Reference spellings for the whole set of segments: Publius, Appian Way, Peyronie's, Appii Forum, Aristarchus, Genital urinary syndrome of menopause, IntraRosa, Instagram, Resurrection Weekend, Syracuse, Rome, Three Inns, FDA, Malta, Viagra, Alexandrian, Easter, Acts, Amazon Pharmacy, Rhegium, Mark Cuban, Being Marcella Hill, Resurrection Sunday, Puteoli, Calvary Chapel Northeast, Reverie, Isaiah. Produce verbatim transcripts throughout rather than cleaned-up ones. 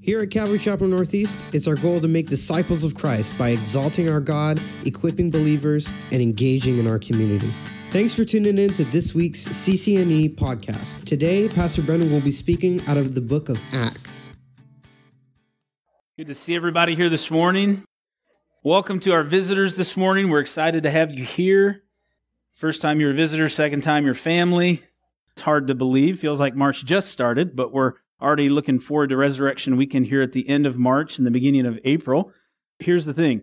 Here at Calvary Chapel Northeast, it's our goal to make disciples of Christ by exalting our God, equipping believers, and engaging in our community. Thanks for tuning in to this week's C C N E podcast. Today, Pastor Brendan will be speaking out of the book of Acts. Good to see everybody here this morning. Welcome to our visitors this morning. We're excited to have you here. First time you're a visitor, second time you're family. It's hard to believe. Feels like March just started, but we're already looking forward to Resurrection Weekend here at the end of March and the beginning of April. Here's the thing.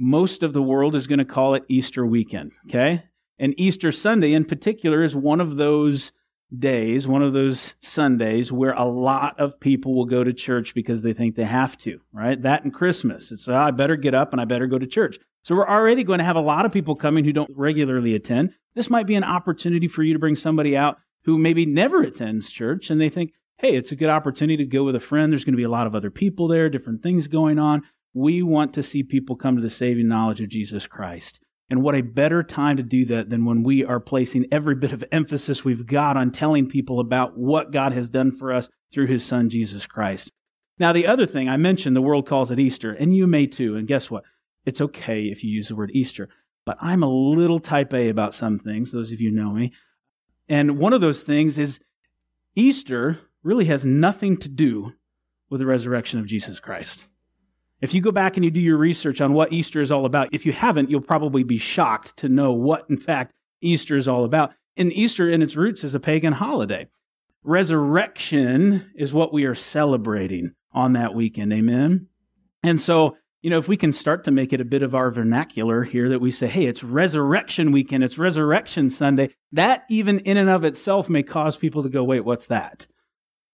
Most of the world is going to call it Easter weekend, okay? And Easter Sunday in particular is one of those days, one of those Sundays where a lot of people will go to church because they think they have to, right? That and Christmas. It's, oh, I better get up and I better go to church. So we're already going to have a lot of people coming who don't regularly attend. This might be an opportunity for you to bring somebody out who maybe never attends church and they think, hey, it's a good opportunity to go with a friend. There's going to be a lot of other people there, different things going on. We want to see people come to the saving knowledge of Jesus Christ. And what a better time to do that than when we are placing every bit of emphasis we've got on telling people about what God has done for us through His Son, Jesus Christ. Now, the other thing I mentioned, the world calls it Easter, and you may too. And guess what? It's okay if you use the word Easter. But I'm a little type A about some things, those of you who know me. And one of those things is Easter really has nothing to do with the resurrection of Jesus Christ. If you go back and you do your research on what Easter is all about, if you haven't, you'll probably be shocked to know what, in fact, Easter is all about. And Easter in its roots is a pagan holiday. Resurrection is what we are celebrating on that weekend, amen? And so, you know, if we can start to make it a bit of our vernacular here that we say, hey, it's Resurrection Weekend, it's Resurrection Sunday, that even in and of itself may cause people to go, wait, what's that?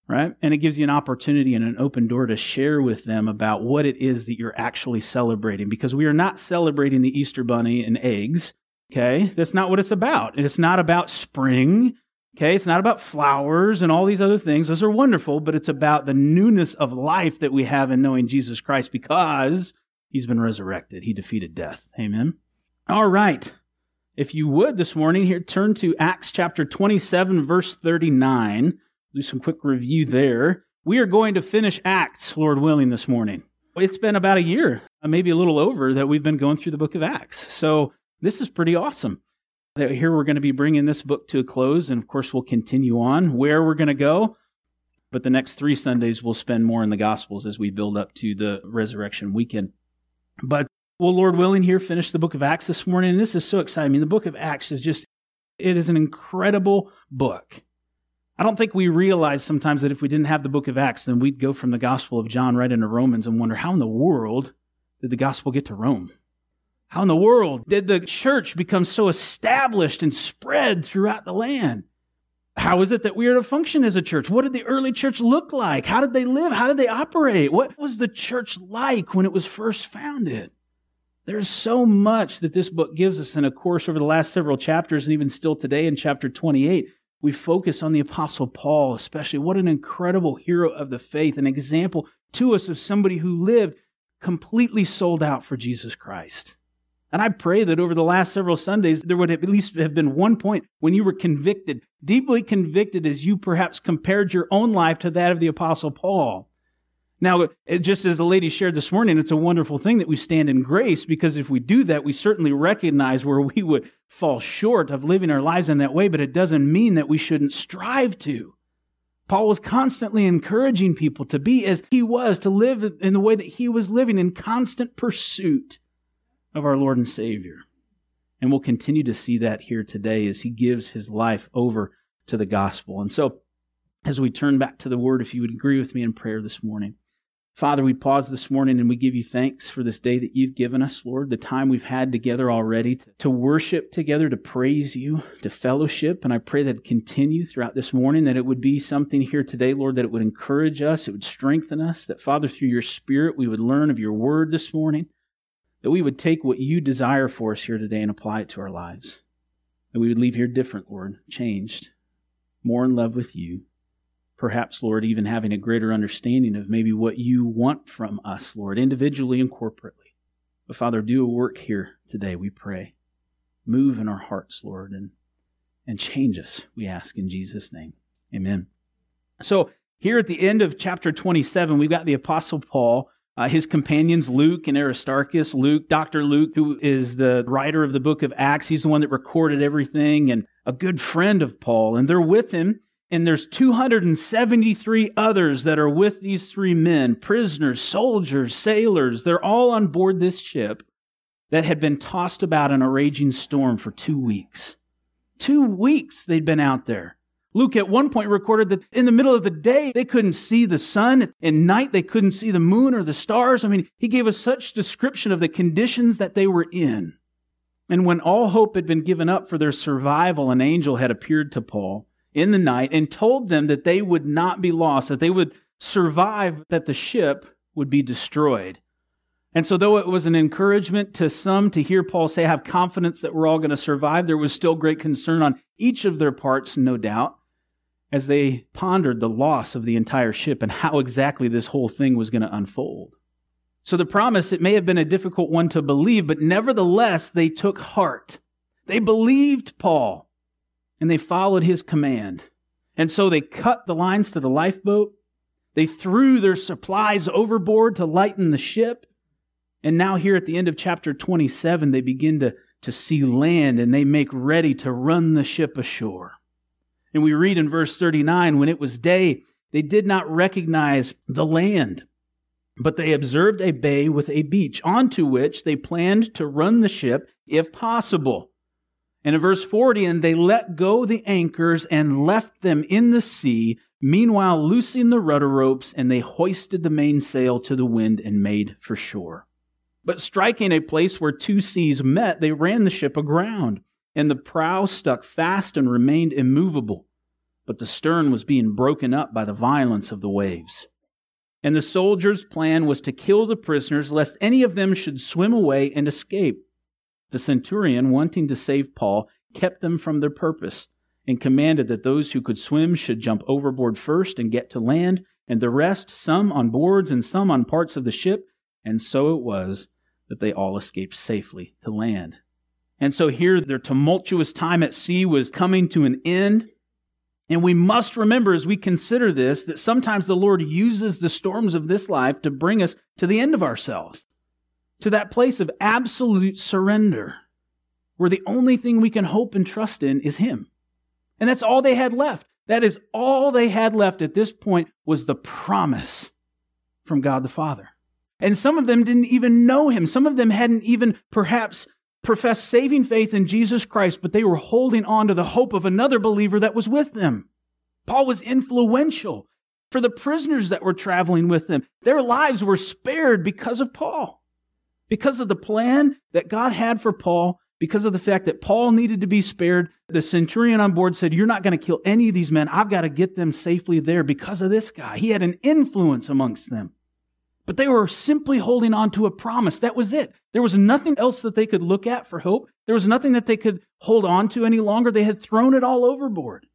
Right? And it gives you an opportunity and an open door to share with them about what it is that you're actually celebrating, because we are not celebrating the Easter bunny and eggs, okay? That's not what it's about. And it's not about spring, okay? It's not about flowers and all these other things. Those are wonderful, but it's about the newness of life that we have in knowing Jesus Christ because He's been resurrected. He defeated death. Amen? All right. If you would this morning here, turn to Acts chapter twenty-seven, verse thirty-nine. Do some quick review there. We are going to finish Acts, Lord willing, this morning. It's been about a year, maybe a little over, that we've been going through the book of Acts. So this is pretty awesome. Here we're going to be bringing this book to a close, and of course we'll continue on where we're going to go. But the next three Sundays we'll spend more in the Gospels as we build up to the Resurrection Weekend. But we'll, Lord willing, here finish the book of Acts this morning. And this is so exciting. I mean, the book of Acts is just, it is an incredible book. I don't think we realize sometimes that if we didn't have the book of Acts, then we'd go from the Gospel of John right into Romans and wonder, how in the world did the gospel get to Rome? How in the world did the church become so established and spread throughout the land? How is it that we are to function as a church? What did the early church look like? How did they live? How did they operate? What was the church like when it was first founded? There's so much that this book gives us, and of course over the last several chapters, and even still today in chapter twenty-eight, we focus on the Apostle Paul, especially. What an incredible hero of the faith, an example to us of somebody who lived completely sold out for Jesus Christ. And I pray that over the last several Sundays, there would at least have been one point when you were convicted, deeply convicted as you perhaps compared your own life to that of the Apostle Paul. Now, just as the lady shared this morning, it's a wonderful thing that we stand in grace, because if we do that, we certainly recognize where we would fall short of living our lives in that way, but it doesn't mean that we shouldn't strive to. Paul was constantly encouraging people to be as he was, to live in the way that he was living, in constant pursuit of our Lord and Savior. And we'll continue to see that here today as he gives his life over to the gospel. And so, as we turn back to the Word, if you would agree with me in prayer this morning. Father, we pause this morning and we give you thanks for this day that you've given us, Lord, the time we've had together already to, to worship together, to praise you, to fellowship. And I pray that it continue throughout this morning, that it would be something here today, Lord, that it would encourage us, it would strengthen us, that, Father, through your Spirit, we would learn of your word this morning, that we would take what you desire for us here today and apply it to our lives, that we would leave here different, Lord, changed, more in love with you. Perhaps, Lord, even having a greater understanding of maybe what you want from us, Lord, individually and corporately. But Father, do a work here today, we pray. Move in our hearts, Lord, and, and change us, we ask in Jesus' name. Amen. So Here at the end of chapter twenty-seven, we've got the Apostle Paul, uh, his companions Luke and Aristarchus, Luke, Doctor Luke, who is the writer of the book of Acts. He's the one that recorded everything, and a good friend of Paul. And they're with him, and there's two hundred seventy-three others that are with these three men, prisoners, soldiers, sailors. They're all on board this ship that had been tossed about in a raging storm for two weeks. Two weeks they'd been out there. Luke at one point recorded that in the middle of the day, they couldn't see the sun. At night, they couldn't see the moon or the stars. I mean, he gave us such description of the conditions that they were in. And when all hope had been given up for their survival, an angel had appeared to Paul in the night and told them that they would not be lost, that they would survive, that the ship would be destroyed. And so though it was an encouragement to some to hear Paul say, have confidence that we're all going to survive, there was still great concern on each of their parts, no doubt, as they pondered the loss of the entire ship and how exactly this whole thing was going to unfold. So the promise, it may have been a difficult one to believe, but nevertheless, they took heart. They believed Paul, and they followed his command. And so they cut the lines to the lifeboat. They threw their supplies overboard to lighten the ship. And now here at the end of chapter twenty-seven, they begin to, to see land, and they make ready to run the ship ashore. And we read in verse thirty-nine, when it was day, they did not recognize the land, but they observed a bay with a beach, onto which they planned to run the ship if possible. And in verse forty, and they let go the anchors and left them in the sea, meanwhile loosing the rudder ropes, and they hoisted the mainsail to the wind and made for shore. But striking a place where two seas met, they ran the ship aground, and the prow stuck fast and remained immovable. But the stern was being broken up by the violence of the waves. And the soldiers' plan was to kill the prisoners, lest any of them should swim away and escape. The centurion, wanting to save Paul, kept them from their purpose, and commanded that those who could swim should jump overboard first and get to land, and the rest, some on boards and some on parts of the ship. And so it was that they all escaped safely to land. And so here their tumultuous time at sea was coming to an end. And we must remember as we consider this that sometimes the Lord uses the storms of this life to bring us to the end of ourselves, to that place of absolute surrender where the only thing we can hope and trust in is Him. And that's all they had left. That is all they had left at this point was the promise from God the Father. And some of them didn't even know Him. Some of them hadn't even perhaps professed saving faith in Jesus Christ, but they were holding on to the hope of another believer that was with them. Paul was influential for the prisoners that were traveling with them. Their lives were spared because of Paul, because of the plan that God had for Paul, because of the fact that Paul needed to be spared. The centurion on board said, "You're not going to kill any of these men. I've got to get them safely there because of this guy." He had an influence amongst them. But they were simply holding on to a promise. That was it. There was nothing else that they could look at for hope. There was nothing that they could hold on to any longer. They had thrown it all overboard.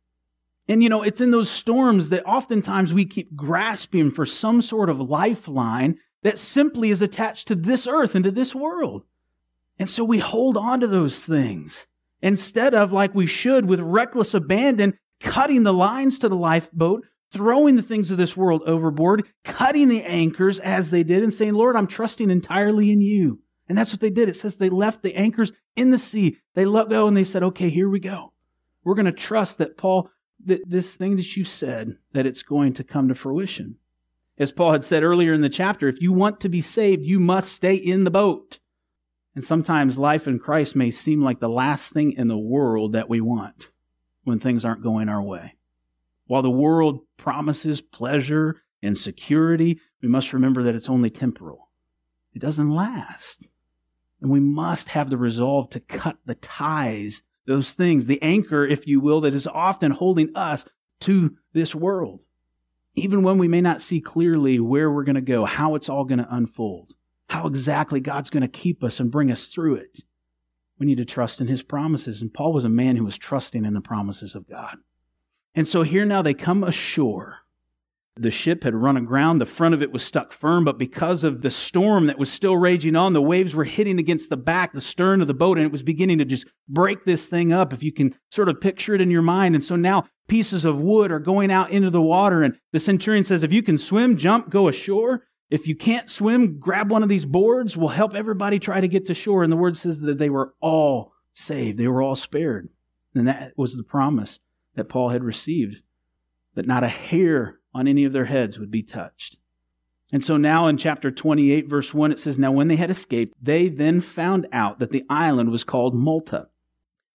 And you know, it's in those storms that oftentimes we keep grasping for some sort of lifeline that simply is attached to this earth and to this world. And so we hold on to those things instead of, like we should, with reckless abandon, cutting the lines to the lifeboat, throwing the things of this world overboard, cutting the anchors as they did, and saying, "Lord, I'm trusting entirely in You." And that's what they did. It says they left the anchors in the sea. They let go and they said, "Okay, here we go. We're going to trust that, Paul, that this thing that You said, that it's going to come to fruition." As Paul had said earlier in the chapter, if you want to be saved, you must stay in the boat. And sometimes life in Christ may seem like the last thing in the world that we want when things aren't going our way. While the world promises pleasure and security, we must remember that it's only temporal. It doesn't last. And we must have the resolve to cut the ties, those things, the anchor, if you will, that is often holding us to this world. Even when we may not see clearly where we're going to go, how it's all going to unfold, how exactly God's going to keep us and bring us through it, we need to trust in His promises. And Paul was a man who was trusting in the promises of God. And so here now they come ashore. The ship had run aground, the front of it was stuck firm, but because of the storm that was still raging on, the waves were hitting against the back, the stern of the boat, and it was beginning to just break this thing up, if you can sort of picture it in your mind. And so now pieces of wood are going out into the water, and the centurion says, if you can swim, jump, go ashore. If you can't swim, grab one of these boards, we'll help everybody try to get to shore. And the word says that they were all saved, they were all spared. And that was the promise that Paul had received, that not a hair on any of their heads would be touched. And so now in chapter twenty-eight, verse one, it says, now when they had escaped, they then found out that the island was called Malta.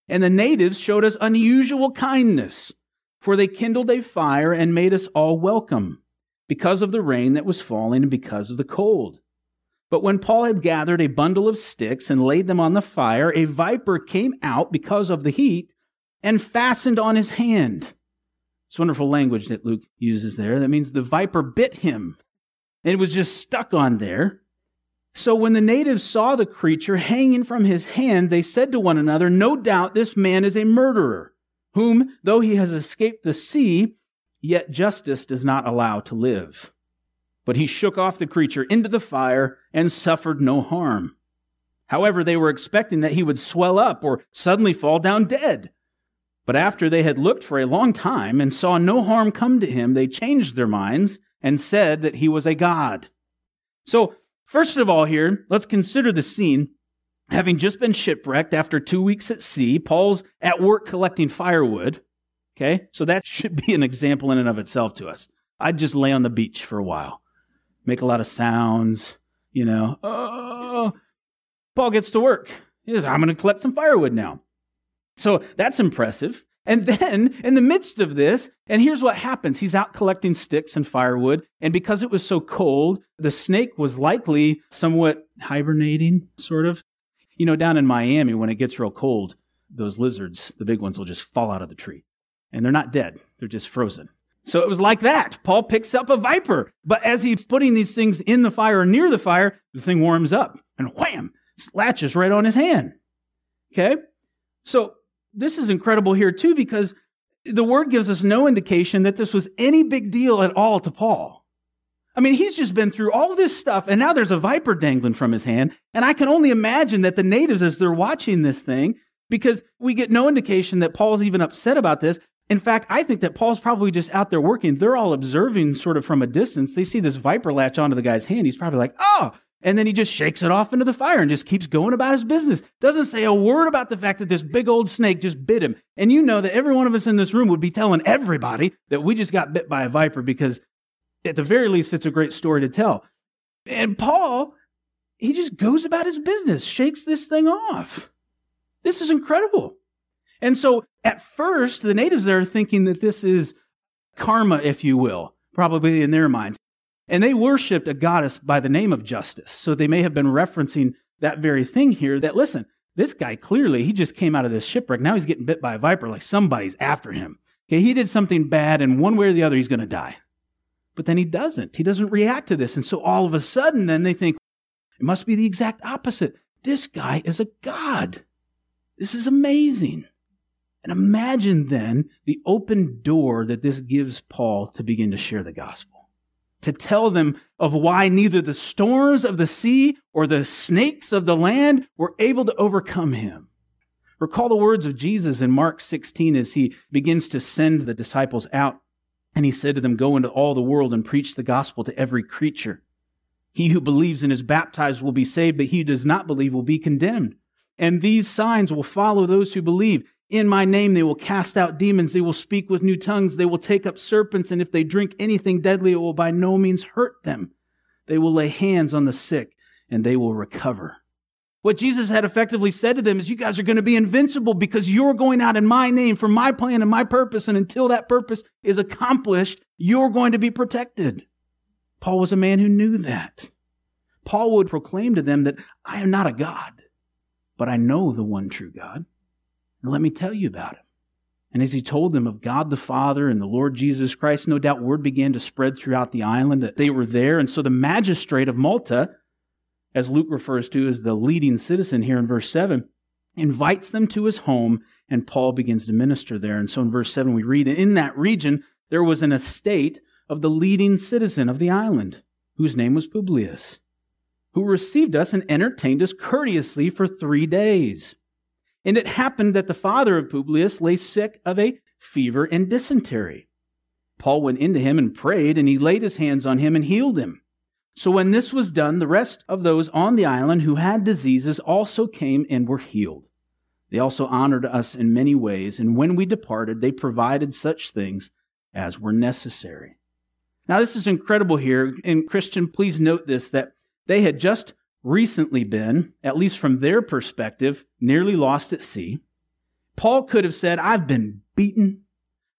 And the natives showed us unusual kindness, for they kindled a fire and made us all welcome, because of the rain that was falling and because of the cold. But when Paul had gathered a bundle of sticks and laid them on the fire, a viper came out because of the heat and fastened on his hand. It's wonderful language that Luke uses there. That means the viper bit him. It was just stuck on there. So when the natives saw the creature hanging from his hand, they said to one another, no doubt this man is a murderer, whom, though he has escaped the sea, yet justice does not allow to live. But he shook off the creature into the fire and suffered no harm. However, they were expecting that he would swell up or suddenly fall down dead. But after they had looked for a long time and saw no harm come to him, they changed their minds and said that he was a god. So, first of all here, let's consider the scene. Having just been shipwrecked after two weeks at sea, Paul's at work collecting firewood. Okay, so that should be an example in and of itself to us. I'd just lay on the beach for a while, make a lot of sounds, you know. Oh, Paul gets to work. He says, I'm going to collect some firewood now. So that's impressive. And then in the midst of this, and here's what happens. He's out collecting sticks and firewood. And because it was so cold, the snake was likely somewhat hibernating, sort of. You know, down in Miami, when it gets real cold, those lizards, the big ones, will just fall out of the tree. And they're not dead. They're just frozen. So it was like that. Paul picks up a viper. But as he's putting these things in the fire or near the fire, the thing warms up. And wham! Latches right on his hand. Okay? So this is incredible here too, because the word gives us no indication that this was any big deal at all to Paul. I mean, he's just been through all this stuff, and now there's a viper dangling from his hand. And I can only imagine that the natives, as they're watching this thing, because we get no indication that Paul's even upset about this. In fact, I think that Paul's probably just out there working. They're all observing sort of from a distance. They see this viper latch onto the guy's hand. He's probably like, oh, and then he just shakes it off into the fire and just keeps going about his business. Doesn't say a word about the fact that this big old snake just bit him. And you know that every one of us in this room would be telling everybody that we just got bit by a viper, because at the very least, it's a great story to tell. And Paul, he just goes about his business, shakes this thing off. This is incredible. And so at first, the natives there are thinking that this is karma, if you will, probably in their minds. And they worshipped a goddess by the name of Justice. So they may have been referencing that very thing here, that, listen, this guy clearly, he just came out of this shipwreck. Now he's getting bit by a viper, like somebody's after him. Okay, he did something bad, and one way or the other, he's going to die. But then he doesn't. He doesn't react to this. And so all of a sudden, then they think, it must be the exact opposite. This guy is a god. This is amazing. And imagine then the open door that this gives Paul to begin to share the gospel, to tell them of why neither the storms of the sea or the snakes of the land were able to overcome him. Recall the words of Jesus in Mark sixteen as he begins to send the disciples out. And he said to them, go into all the world and preach the gospel to every creature. He who believes and is baptized will be saved, but he who does not believe will be condemned. And these signs will follow those who believe. In my name, they will cast out demons. They will speak with new tongues. They will take up serpents. And if they drink anything deadly, it will by no means hurt them. They will lay hands on the sick and they will recover. What Jesus had effectively said to them is, you guys are going to be invincible because you're going out in my name for my plan and my purpose. And until that purpose is accomplished, you're going to be protected. Paul was a man who knew that. Paul would proclaim to them that I am not a god, but I know the one true God. Let me tell you about him. And as he told them of God the Father and the Lord Jesus Christ, no doubt word began to spread throughout the island that they were there. And so the magistrate of Malta, as Luke refers to as the leading citizen here in verse seven, invites them to his home, and Paul begins to minister there. And so in verse seven we read, in that region there was an estate of the leading citizen of the island, whose name was Publius, who received us and entertained us courteously for three days. And it happened that the father of Publius lay sick of a fever and dysentery. Paul went into him and prayed, and he laid his hands on him and healed him. So when this was done, the rest of those on the island who had diseases also came and were healed. They also honored us in many ways, and when we departed, they provided such things as were necessary. Now, this is incredible here, and Christian, please note this, that they had just recently been, at least from their perspective, nearly lost at sea. Paul could have said, I've been beaten.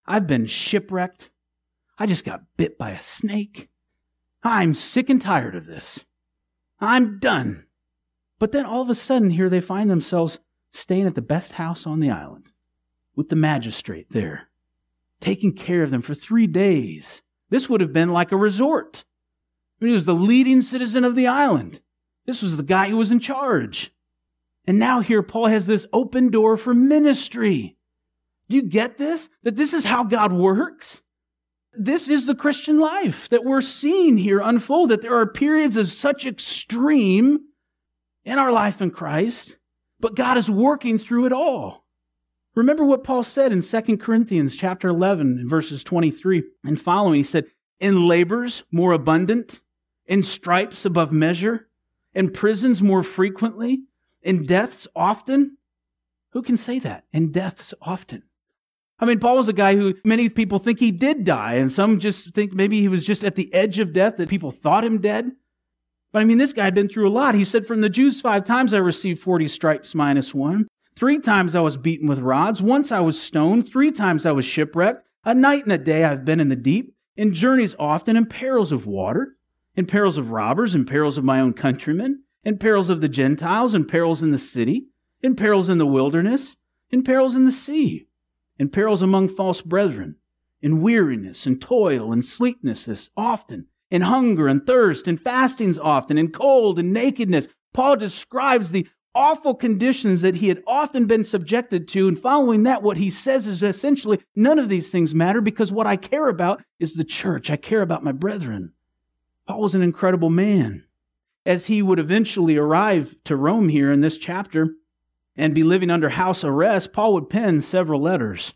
I've been shipwrecked. I just got bit by a snake. I'm sick and tired of this. I'm done. But then all of a sudden here they find themselves staying at the best house on the island with the magistrate there, taking care of them for three days. This would have been like a resort. I mean, he was the leading citizen of the island. This was the guy who was in charge. And now here Paul has this open door for ministry. Do you get this? That this is how God works? This is the Christian life that we're seeing here unfold, that there are periods of such extreme in our life in Christ, but God is working through it all. Remember what Paul said in Second Corinthians chapter eleven, verses twenty-three and following. He said, in labors more abundant, in stripes above measure, in prisons more frequently, in deaths often. Who can say that? In deaths often. I mean, Paul was a guy who many people think he did die, and some just think maybe he was just at the edge of death, that people thought him dead. But I mean, this guy had been through a lot. He said, from the Jews, five times I received forty stripes minus one. Three times I was beaten with rods. Once I was stoned. Three times I was shipwrecked. A night and a day I've been in the deep, in journeys often, in perils of water, in perils of robbers, in perils of my own countrymen, in perils of the Gentiles, in perils in the city, in perils in the wilderness, in perils in the sea, in perils among false brethren, in weariness, in toil, in sleeplessness often, in hunger and thirst, in fastings often, in cold and nakedness. Paul describes the awful conditions that he had often been subjected to, and following that, what he says is essentially, none of these things matter, because what I care about is the church. I care about my brethren. Paul was an incredible man. As he would eventually arrive to Rome here in this chapter and be living under house arrest, Paul would pen several letters.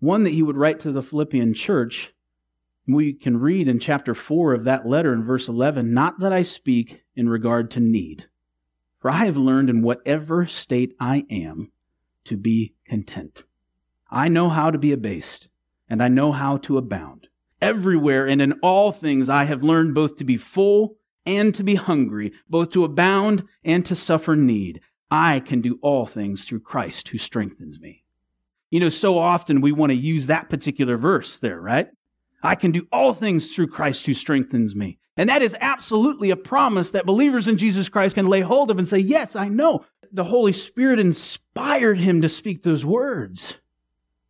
One that he would write to the Philippian church, we can read in chapter four of that letter in verse eleven, not that I speak in regard to need, for I have learned in whatever state I am to be content. I know how to be abased, and I know how to abound. Everywhere and in all things I have learned both to be full and to be hungry, both to abound and to suffer need. I can do all things through Christ who strengthens me. You know, so often we want to use that particular verse there, right? I can do all things through Christ who strengthens me. And that is absolutely a promise that believers in Jesus Christ can lay hold of and say, yes, I know. The Holy Spirit inspired him to speak those words.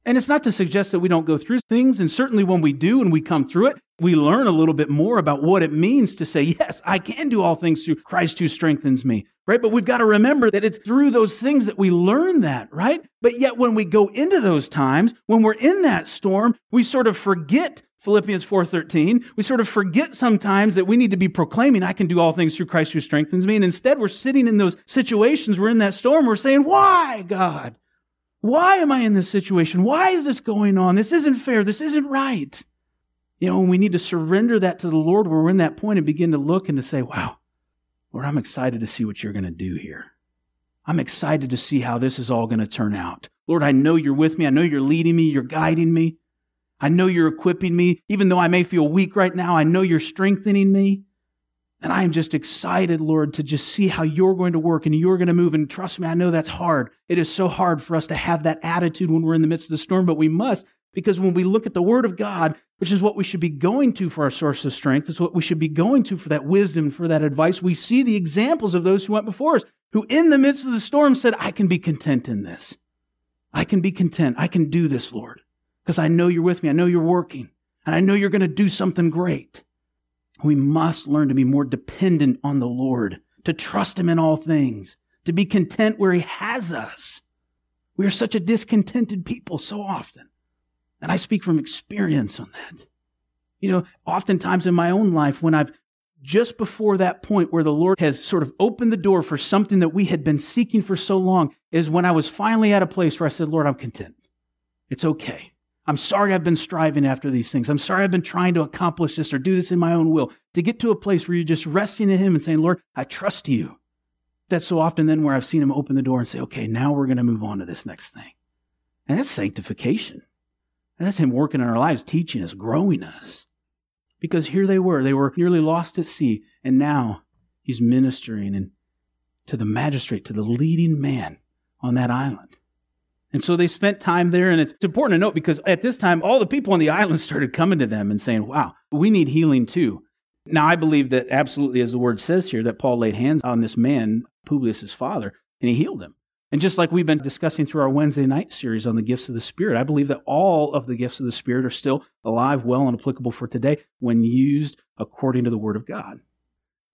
And it's not to suggest that we don't go through things. And certainly when we do and we come through it, we learn a little bit more about what it means to say, yes, I can do all things through Christ who strengthens me, right? But we've got to remember that it's through those things that we learn that, right? But yet when we go into those times, when we're in that storm, we sort of forget Philippians four thirteen. We sort of forget sometimes that we need to be proclaiming, I can do all things through Christ who strengthens me. And instead we're sitting in those situations, we're in that storm, we're saying, why, God? Why am I in this situation? Why is this going on? This isn't fair. This isn't right. You know, and we need to surrender that to the Lord where we're in that point and begin to look and to say, wow, Lord, I'm excited to see what you're going to do here. I'm excited to see how this is all going to turn out. Lord, I know you're with me. I know you're leading me. You're guiding me. I know you're equipping me. Even though I may feel weak right now, I know you're strengthening me. And I am just excited, Lord, to just see how you're going to work and you're going to move. And trust me, I know that's hard. It is so hard for us to have that attitude when we're in the midst of the storm, but we must, because when we look at the Word of God, which is what we should be going to for our source of strength, it's what we should be going to for that wisdom, for that advice. We see the examples of those who went before us, who in the midst of the storm said, I can be content in this. I can be content. I can do this, Lord, because I know you're with me. I know you're working, and I know you're going to do something great. We must learn to be more dependent on the Lord, to trust him in all things, to be content where he has us. We are such a discontented people so often. And I speak from experience on that. you know, oftentimes in my own life when I've just before that point where the Lord has sort of opened the door for something that we had been seeking for so long is when I was finally at a place where I said, Lord, I'm content. It's okay. I'm sorry I've been striving after these things. I'm sorry I've been trying to accomplish this or do this in my own will. To get to a place where you're just resting in Him and saying, Lord, I trust you. That's so often then where I've seen Him open the door and say, okay, now we're going to move on to this next thing. And that's sanctification. And that's Him working in our lives, teaching us, growing us. Because here they were. They were nearly lost at sea. And now He's ministering and to the magistrate, to the leading man on that island. And so they spent time there. And it's important to note because at this time, all the people on the island started coming to them and saying, wow, we need healing too. Now, I believe that absolutely, as the word says here, that Paul laid hands on this man, Publius' father, and he healed him. And just like we've been discussing through our Wednesday night series on the gifts of the Spirit, I believe that all of the gifts of the Spirit are still alive, well, and applicable for today when used according to the Word of God.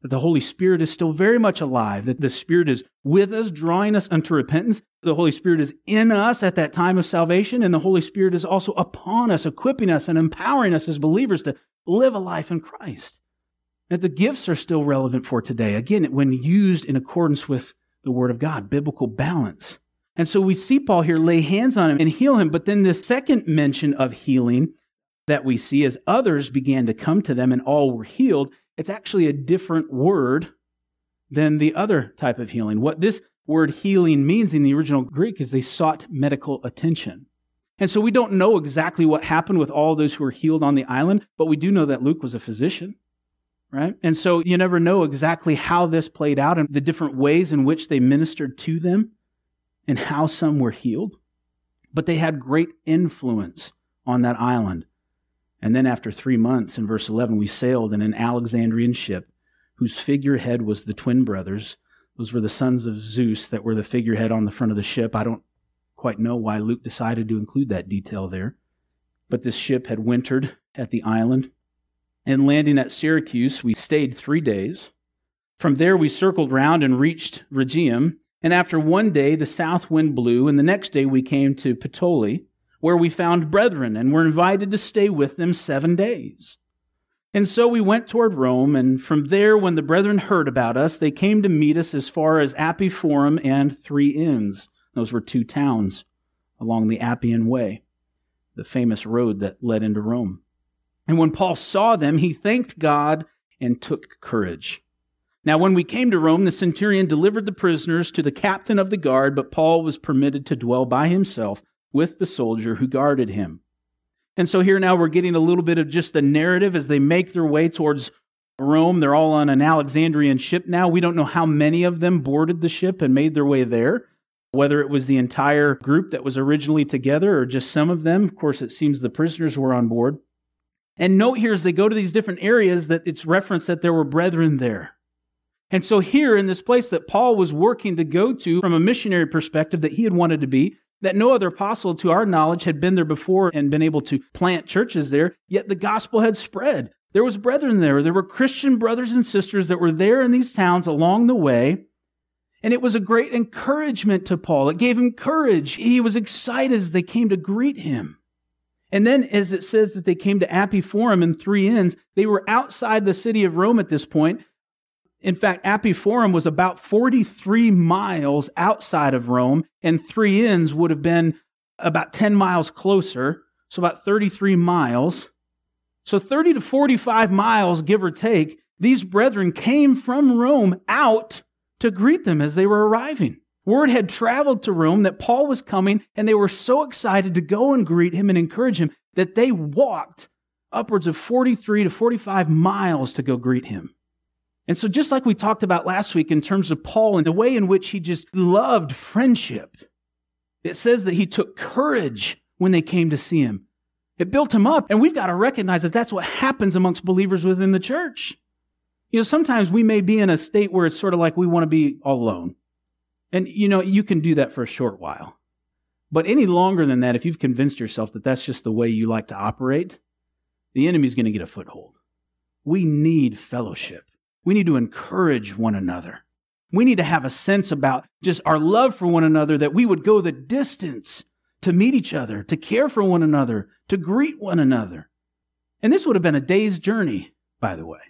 That the Holy Spirit is still very much alive, that the Spirit is with us, drawing us unto repentance. The Holy Spirit is in us at that time of salvation, and the Holy Spirit is also upon us, equipping us and empowering us as believers to live a life in Christ. That the gifts are still relevant for today, again, when used in accordance with the Word of God, biblical balance. And so we see Paul here lay hands on him and heal him. But then this second mention of healing that we see as others began to come to them and all were healed, it's actually a different word than the other type of healing. What this word healing means in the original Greek is they sought medical attention. And so we don't know exactly what happened with all those who were healed on the island, but we do know that Luke was a physician. Right? And so you never know exactly how this played out and the different ways in which they ministered to them and how some were healed. But they had great influence on that island. And then after three months, in verse eleven, we sailed in an Alexandrian ship whose figurehead was the twin brothers. Those were the sons of Zeus that were the figurehead on the front of the ship. I don't quite know why Luke decided to include that detail there. But this ship had wintered at the island. And landing at Syracuse, we stayed three days. From there, we circled round and reached Rhegium. And after one day, the south wind blew, and the next day we came to Puteoli, where we found brethren and were invited to stay with them seven days. And so we went toward Rome, and from there, when the brethren heard about us, they came to meet us as far as Appii Forum and Three Inns. Those were two towns along the Appian Way, the famous road that led into Rome. And when Paul saw them, he thanked God and took courage. Now, when we came to Rome, the centurion delivered the prisoners to the captain of the guard, but Paul was permitted to dwell by himself with the soldier who guarded him. And so here now we're getting a little bit of just the narrative as they make their way towards Rome. They're all on an Alexandrian ship now. We don't know how many of them boarded the ship and made their way there, whether it was the entire group that was originally together or just some of them. Of course, it seems the prisoners were on board. And note here as they go to these different areas that it's referenced that there were brethren there. And so here in this place that Paul was working to go to from a missionary perspective that he had wanted to be, that no other apostle to our knowledge had been there before and been able to plant churches there, yet the gospel had spread. There was brethren there. There were Christian brothers and sisters that were there in these towns along the way. And it was a great encouragement to Paul. It gave him courage. He was excited as they came to greet him. And then as it says that they came to Appii Forum and Three Inns, they were outside the city of Rome at this point. In fact, Appii Forum was about forty-three miles outside of Rome, and Three Inns would have been about ten miles closer, so about thirty-three miles. So thirty to forty-five miles, give or take, these brethren came from Rome out to greet them as they were arriving. Word had traveled to Rome that Paul was coming, and they were so excited to go and greet him and encourage him that they walked upwards of forty-three to forty-five miles to go greet him. And so just like we talked about last week in terms of Paul and the way in which he just loved friendship, it says that he took courage when they came to see him. It built him up, and we've got to recognize that that's what happens amongst believers within the church. You know, sometimes we may be in a state where it's sort of like we want to be all alone. And, you know, you can do that for a short while. But any longer than that, if you've convinced yourself that that's just the way you like to operate, the enemy's going to get a foothold. We need fellowship. We need to encourage one another. We need to have a sense about just our love for one another, that we would go the distance to meet each other, to care for one another, to greet one another. And this would have been a day's journey, by the way.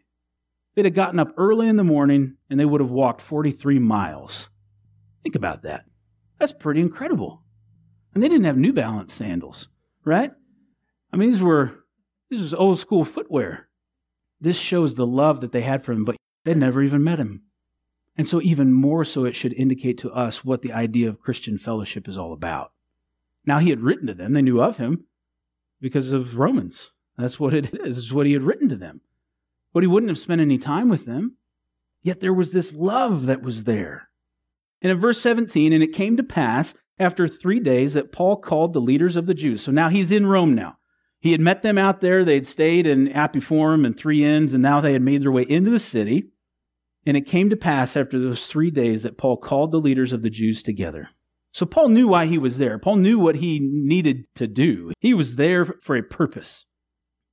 They'd have gotten up early in the morning and they would have walked forty-three miles. Think about that. That's pretty incredible. And they didn't have New Balance sandals, right? I mean, these were, this is old school footwear. This shows the love that they had for him, but they never even met him. And so even more so, it should indicate to us what the idea of Christian fellowship is all about. Now, he had written to them. They knew of him because of Romans. That's what it is. It's what he had written to them. But he wouldn't have spent any time with them. Yet there was this love that was there. And in verse seventeen, and it came to pass after three days that Paul called the leaders of the Jews. So now he's in Rome now. He had met them out there. They'd stayed in Appii Forum and Three Inns, and now they had made their way into the city. And it came to pass after those three days that Paul called the leaders of the Jews together. So Paul knew why he was there. Paul knew what he needed to do. He was there for a purpose.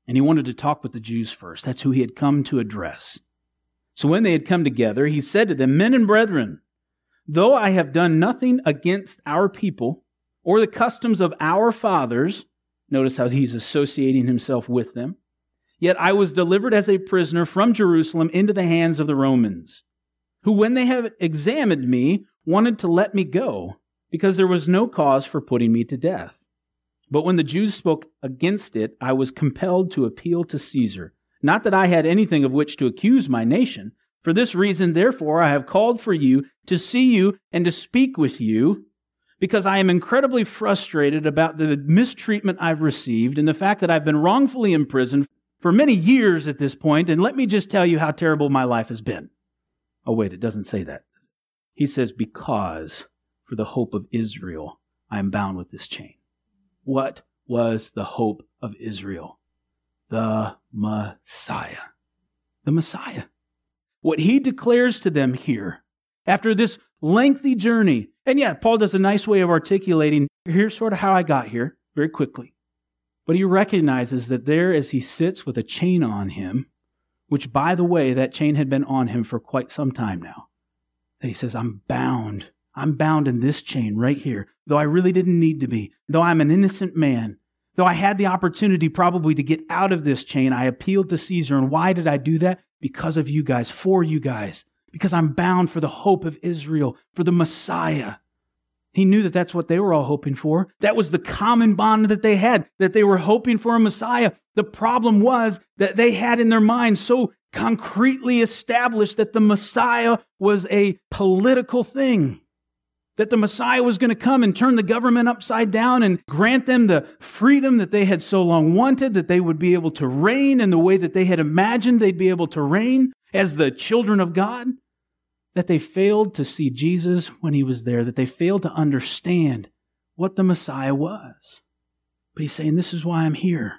And he wanted to talk with the Jews first. That's who he had come to address. So when they had come together, he said to them, "Men and brethren, though I have done nothing against our people or the customs of our fathers," notice how he's associating himself with them, "yet I was delivered as a prisoner from Jerusalem into the hands of the Romans, who when they have examined me, wanted to let me go, because there was no cause for putting me to death. But when the Jews spoke against it, I was compelled to appeal to Caesar, not that I had anything of which to accuse my nation. For this reason, therefore, I have called for you to see you and to speak with you, because I am incredibly frustrated about the mistreatment I've received and the fact that I've been wrongfully imprisoned for many years at this point, and let me just tell you how terrible my life has been." Oh, wait, it doesn't say that. He says, "Because for the hope of Israel, I am bound with this chain." What was the hope of Israel? The Messiah. The Messiah. What he declares to them here after this lengthy journey. And yeah, Paul does a nice way of articulating, here's sort of how I got here, very quickly. But he recognizes that there as he sits with a chain on him, which by the way, that chain had been on him for quite some time now. And he says, I'm bound. I'm bound in this chain right here, though I really didn't need to be, though I'm an innocent man, though I had the opportunity probably to get out of this chain. I appealed to Caesar. And why did I do that? Because of you guys, for you guys, because I'm bound for the hope of Israel, for the Messiah. He knew that that's what they were all hoping for. That was the common bond that they had, that they were hoping for a Messiah. The problem was that they had in their mind so concretely established that the Messiah was a political thing, that the Messiah was going to come and turn the government upside down and grant them the freedom that they had so long wanted, that they would be able to reign in the way that they had imagined they'd be able to reign as the children of God, that they failed to see Jesus when he was there, that they failed to understand what the Messiah was. But he's saying, this is why I'm here.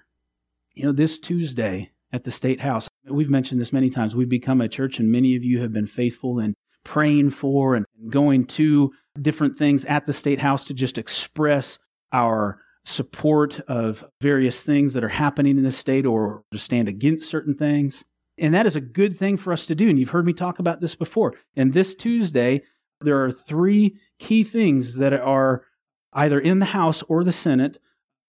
You know, this Tuesday at the State House, we've mentioned this many times, we've become a church and many of you have been faithful in praying for and going to different things at the State House to just express our support of various things that are happening in the state or to stand against certain things. And that is a good thing for us to do. And you've heard me talk about this before. And this Tuesday, there are three key things that are either in the House or the Senate.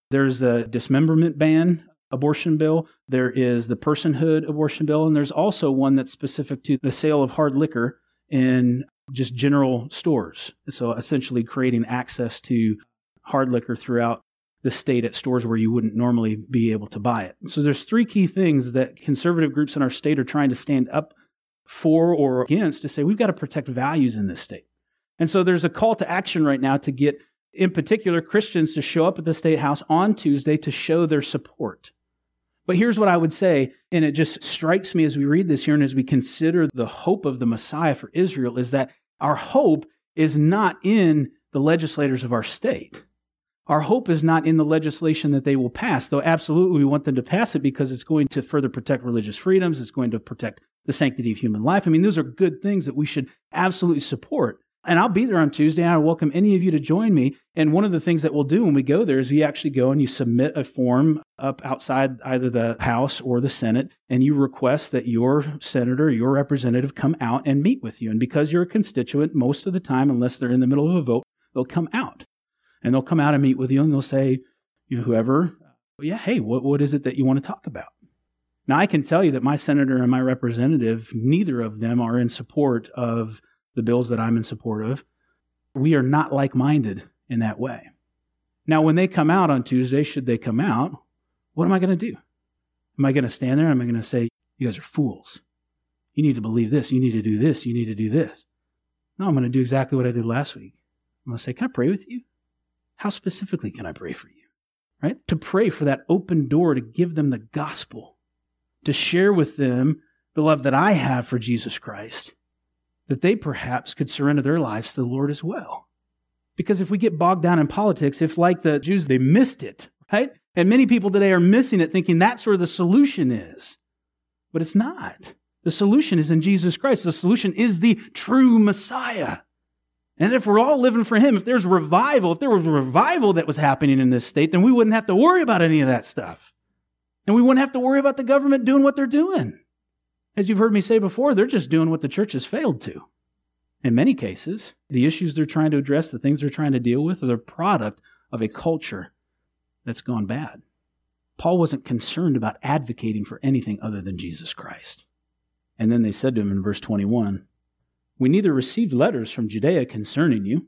There's a dismemberment ban abortion bill. There is the personhood abortion bill. And there's also one that's specific to the sale of hard liquor in just general stores. So essentially creating access to hard liquor throughout the state at stores where you wouldn't normally be able to buy it. So there's three key things that conservative groups in our state are trying to stand up for or against to say, we've got to protect values in this state. And so there's a call to action right now to get, in particular, Christians to show up at the State House on Tuesday to show their support. But here's what I would say, and it just strikes me as we read this here and as we consider the hope of the Messiah for Israel, is that our hope is not in the legislators of our state. Our hope is not in the legislation that they will pass, though absolutely we want them to pass it because it's going to further protect religious freedoms, it's going to protect the sanctity of human life. I mean, those are good things that we should absolutely support. And I'll be there on Tuesday, and I welcome any of you to join me. And one of the things that we'll do when we go there is we actually go and you submit a form up outside either the House or the Senate, and you request that your senator, your representative come out and meet with you. And because you're a constituent, most of the time, unless they're in the middle of a vote, they'll come out. And they'll come out and meet with you, and they'll say, you know, whoever, yeah, hey, what, what is it that you want to talk about? Now, I can tell you that my senator and my representative, neither of them are in support of the bills that I'm in support of. We are not like-minded in that way. Now, when they come out on Tuesday, should they come out, what am I going to do? Am I going to stand there? Am I going to say, you guys are fools. You need to believe this. You need to do this. You need to do this. No, I'm going to do exactly what I did last week. I'm going to say, can I pray with you? How specifically can I pray for you? Right? To pray for that open door, to give them the gospel, to share with them the love that I have for Jesus Christ, that they perhaps could surrender their lives to the Lord as well. Because if we get bogged down in politics, if like the Jews, they missed it, right? And many people today are missing it, thinking that's where the solution is. But it's not. The solution is in Jesus Christ. The solution is the true Messiah. And if we're all living for Him, if there's revival, if there was revival that was happening in this state, then we wouldn't have to worry about any of that stuff. And we wouldn't have to worry about the government doing what they're doing. As you've heard me say before, they're just doing what the church has failed to. In many cases, the issues they're trying to address, the things they're trying to deal with, are the product of a culture that's gone bad. Paul wasn't concerned about advocating for anything other than Jesus Christ. And then they said to him in verse twenty-one, we neither received letters from Judea concerning you,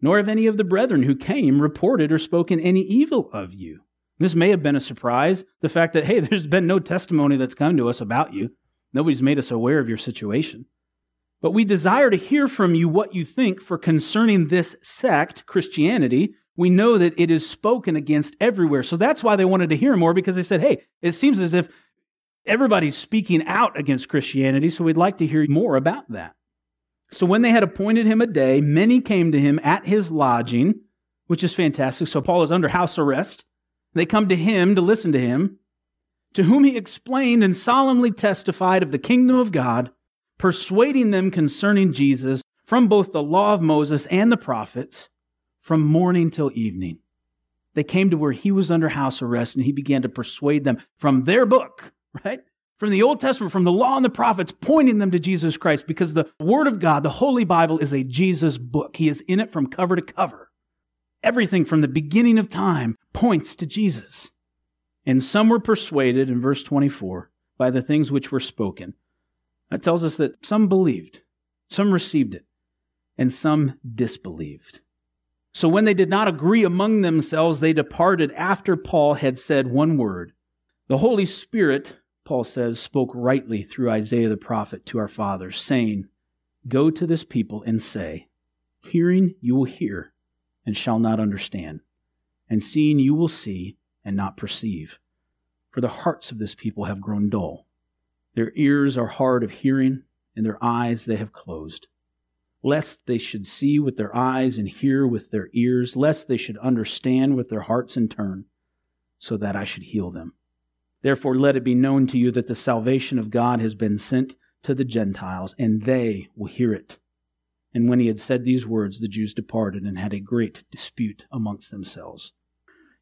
nor have any of the brethren who came reported or spoken any evil of you. This may have been a surprise, the fact that, hey, there's been no testimony that's come to us about you. Nobody's made us aware of your situation. But we desire to hear from you what you think, for concerning this sect, Christianity, we know that it is spoken against everywhere. So that's why they wanted to hear more, because they said, hey, it seems as if everybody's speaking out against Christianity, so we'd like to hear more about that. So when they had appointed him a day, many came to him at his lodging, which is fantastic. So Paul is under house arrest. They come to him to listen to him, to whom he explained and solemnly testified of the kingdom of God, persuading them concerning Jesus from both the law of Moses and the prophets, from morning till evening. They came to where he was under house arrest, and he began to persuade them from their book, right? From the Old Testament, from the law and the prophets, pointing them to Jesus Christ, because the Word of God, the Holy Bible, is a Jesus book. He is in it from cover to cover. Everything from the beginning of time points to Jesus. And some were persuaded, in verse twenty-four, by the things which were spoken. That tells us that some believed, some received it, and some disbelieved. So when they did not agree among themselves, they departed after Paul had said one word. The Holy Spirit, Paul says, spoke rightly through Isaiah the prophet to our fathers, saying, go to this people and say, hearing you will hear and shall not understand, and seeing you will see and not perceive. For the hearts of this people have grown dull. Their ears are hard of hearing, and their eyes they have closed. Lest they should see with their eyes and hear with their ears, lest they should understand with their hearts in turn, so that I should heal them. Therefore let it be known to you that the salvation of God has been sent to the Gentiles, and they will hear it. And when he had said these words, the Jews departed and had a great dispute amongst themselves.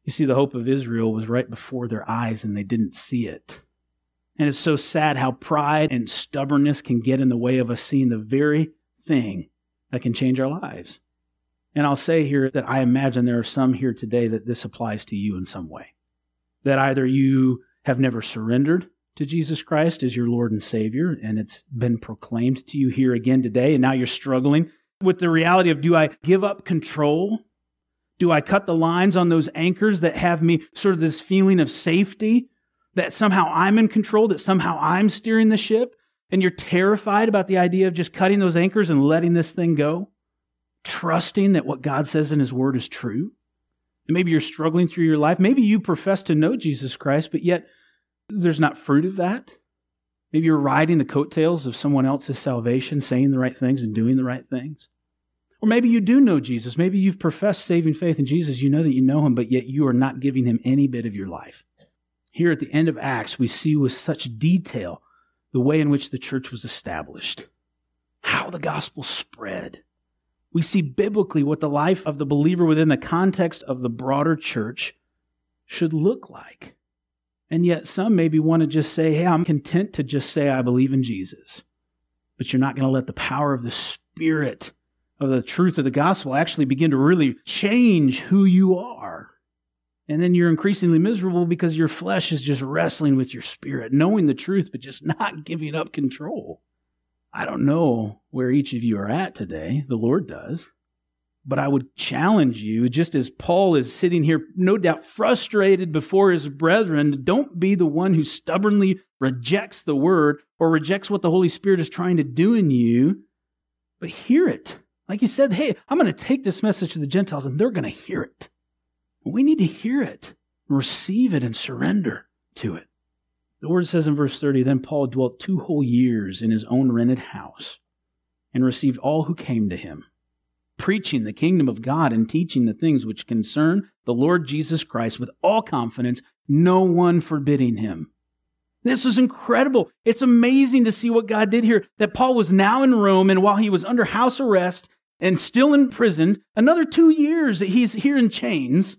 You see, the hope of Israel was right before their eyes, and they didn't see it. And it's so sad how pride and stubbornness can get in the way of us seeing the very thing that can change our lives. And I'll say here that I imagine there are some here today that this applies to you in some way. That either you have never surrendered to Jesus Christ as your Lord and Savior, and it's been proclaimed to you here again today, and now you're struggling with the reality of, do I give up control? Do I cut the lines on those anchors that have me sort of this feeling of safety, that somehow I'm in control, that somehow I'm steering the ship, and you're terrified about the idea of just cutting those anchors and letting this thing go, trusting that what God says in His Word is true? And maybe you're struggling through your life. Maybe you profess to know Jesus Christ, but yet there's not fruit of that. Maybe you're riding the coattails of someone else's salvation, saying the right things and doing the right things. Or maybe you do know Jesus. Maybe you've professed saving faith in Jesus. You know that you know Him, but yet you are not giving Him any bit of your life. Here at the end of Acts, we see with such detail the way in which the church was established, how the gospel spread. We see biblically what the life of the believer within the context of the broader church should look like. And yet some maybe want to just say, hey, I'm content to just say I believe in Jesus. But you're not going to let the power of the Spirit, of the truth of the gospel, actually begin to really change who you are. And then you're increasingly miserable because your flesh is just wrestling with your spirit, knowing the truth, but just not giving up control. I don't know where each of you are at today. The Lord does. But I would challenge you, just as Paul is sitting here, no doubt frustrated before his brethren, don't be the one who stubbornly rejects the word or rejects what the Holy Spirit is trying to do in you, but hear it. Like he said, hey, I'm going to take this message to the Gentiles and they're going to hear it. We need to hear it, receive it, and surrender to it. The word says in verse thirty, then Paul dwelt two whole years in his own rented house and received all who came to him, preaching the kingdom of God and teaching the things which concern the Lord Jesus Christ with all confidence, no one forbidding him. This is incredible. It's amazing to see what God did here, that Paul was now in Rome, and while he was under house arrest and still imprisoned, another two years that he's here in chains,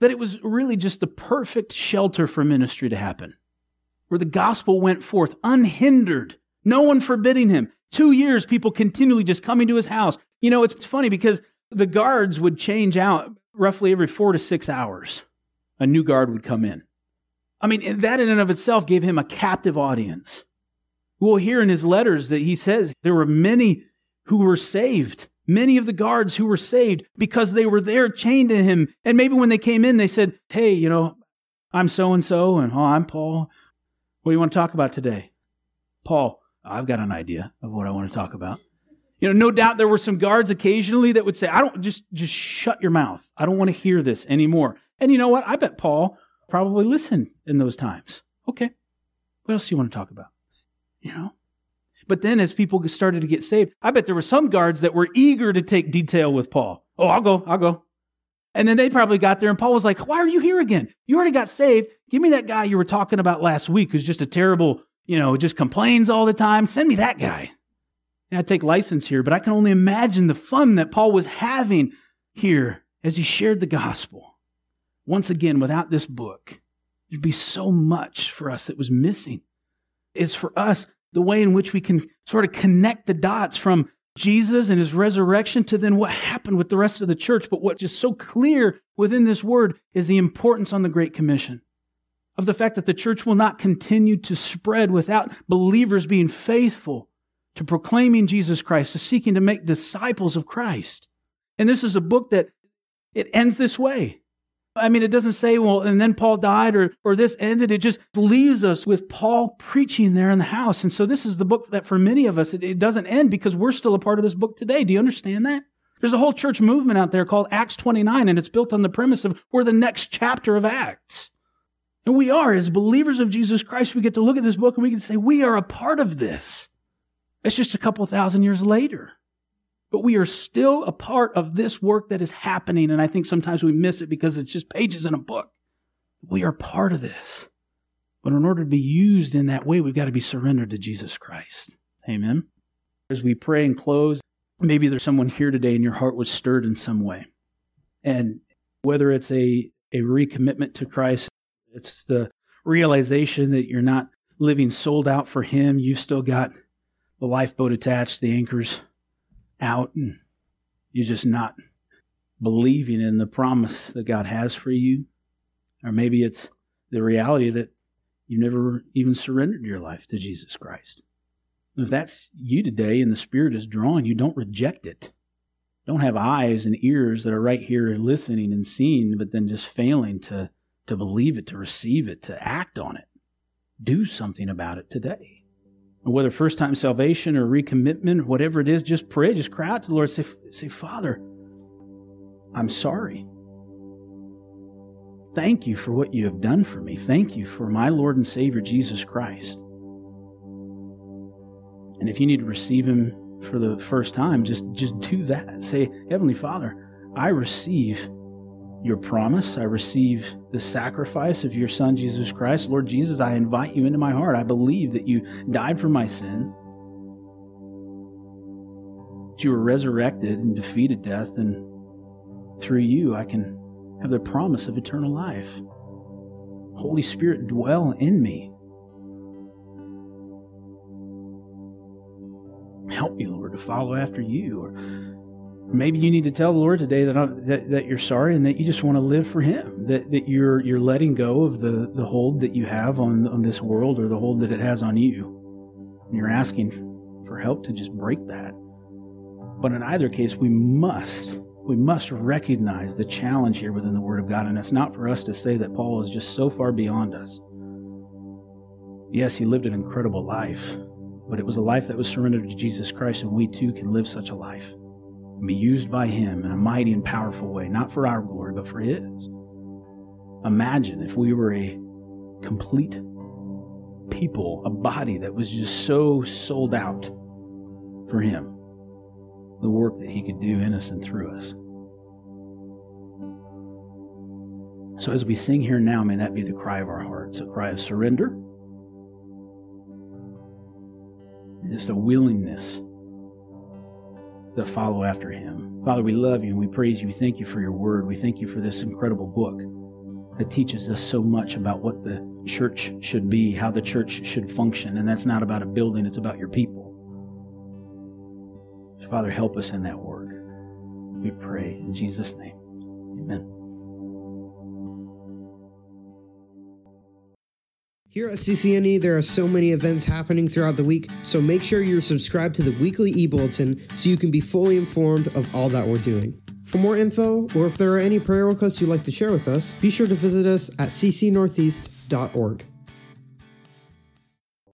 that it was really just the perfect shelter for ministry to happen, where the gospel went forth unhindered, no one forbidding him. Two years, people continually just coming to his house. You know, it's funny because the guards would change out roughly every four to six hours. A new guard would come in. I mean, that in and of itself gave him a captive audience. We'll hear in his letters that he says there were many who were saved. Many of the guards who were saved because they were there chained to him. And maybe when they came in, they said, hey, you know, I'm so-and-so, and oh, I'm Paul. What do you want to talk about today? Paul, I've got an idea of what I want to talk about. You know, no doubt there were some guards occasionally that would say, I don't, just, just shut your mouth. I don't want to hear this anymore. And you know what? I bet Paul probably listened in those times. Okay, what else do you want to talk about? You know? But then as people started to get saved, I bet there were some guards that were eager to take detail with Paul. Oh, I'll go, I'll go. And then they probably got there and Paul was like, why are you here again? You already got saved. Give me that guy you were talking about last week who's just a terrible, you know, just complains all the time. Send me that guy. And I take license here, but I can only imagine the fun that Paul was having here as he shared the gospel. Once again, without this book, there'd be so much for us that was missing. It's for us the way in which we can sort of connect the dots from Jesus and his resurrection to then what happened with the rest of the church. But what's just so clear within this word is the importance on the Great Commission, of the fact that the church will not continue to spread without believers being faithful to proclaiming Jesus Christ, to seeking to make disciples of Christ. And this is a book that it ends this way. I mean, it doesn't say, well, and then Paul died or or this ended. It just leaves us with Paul preaching there in the house. And so this is the book that for many of us, it, it doesn't end because we're still a part of this book today. Do you understand that? There's a whole church movement out there called Acts twenty-nine, and it's built on the premise of we're the next chapter of Acts. And we are, as believers of Jesus Christ, we get to look at this book and we can say, we are a part of this. It's just a couple thousand years later. But we are still a part of this work that is happening. And I think sometimes we miss it because it's just pages in a book. We are part of this. But in order to be used in that way, we've got to be surrendered to Jesus Christ. Amen. As we pray and close, maybe there's someone here today and your heart was stirred in some way. And whether it's a, a recommitment to Christ, it's the realization that you're not living sold out for Him. You've still got the lifeboat attached, the anchors out, and you're just not believing in the promise that God has for you. Or maybe it's the reality that you never even surrendered your life to Jesus Christ. And if that's you today and the Spirit is drawing you, don't reject it. Don't have eyes and ears that are right here listening and seeing, but then just failing to, to believe it, to receive it, to act on it. Do something about it today. Whether first-time salvation or recommitment, whatever it is, just pray, just cry out to the Lord. Say, say, Father, I'm sorry. Thank you for what you have done for me. Thank you for my Lord and Savior, Jesus Christ. And if you need to receive Him for the first time, just, just do that. Say, Heavenly Father, I receive your promise. I receive the sacrifice of your Son, Jesus Christ. Lord Jesus, I invite you into my heart. I believe that you died for my sins, that you were resurrected and defeated death, and through you I can have the promise of eternal life. Holy Spirit, dwell in me. Help me, Lord, to follow after you, or Maybe you need to tell the Lord today that, I'm, that that you're sorry and that you just want to live for Him. That that you're you're letting go of the, the hold that you have on, on this world, or the hold that it has on you. And you're asking for help to just break that. But in either case, we must we must recognize the challenge here within the Word of God. And it's not for us to say that Paul is just so far beyond us. Yes, he lived an incredible life, but it was a life that was surrendered to Jesus Christ, and we too can live such a life. And be used by Him in a mighty and powerful way, not for our glory, but for His. Imagine if we were a complete people, a body that was just so sold out for Him, the work that He could do in us and through us. So as we sing here now, may that be the cry of our hearts, a cry of surrender, just a willingness to follow after Him. Father, we love You and we praise You. We thank You for Your Word. We thank You for this incredible book that teaches us so much about what the church should be, how the church should function. And that's not about a building, it's about Your people. So Father, help us in that Word. We pray in Jesus' name. Amen. Here at C C N E, there are so many events happening throughout the week, so make sure you're subscribed to the weekly e-bulletin so you can be fully informed of all that we're doing. For more info, or if there are any prayer requests you'd like to share with us, be sure to visit us at c c northeast dot org.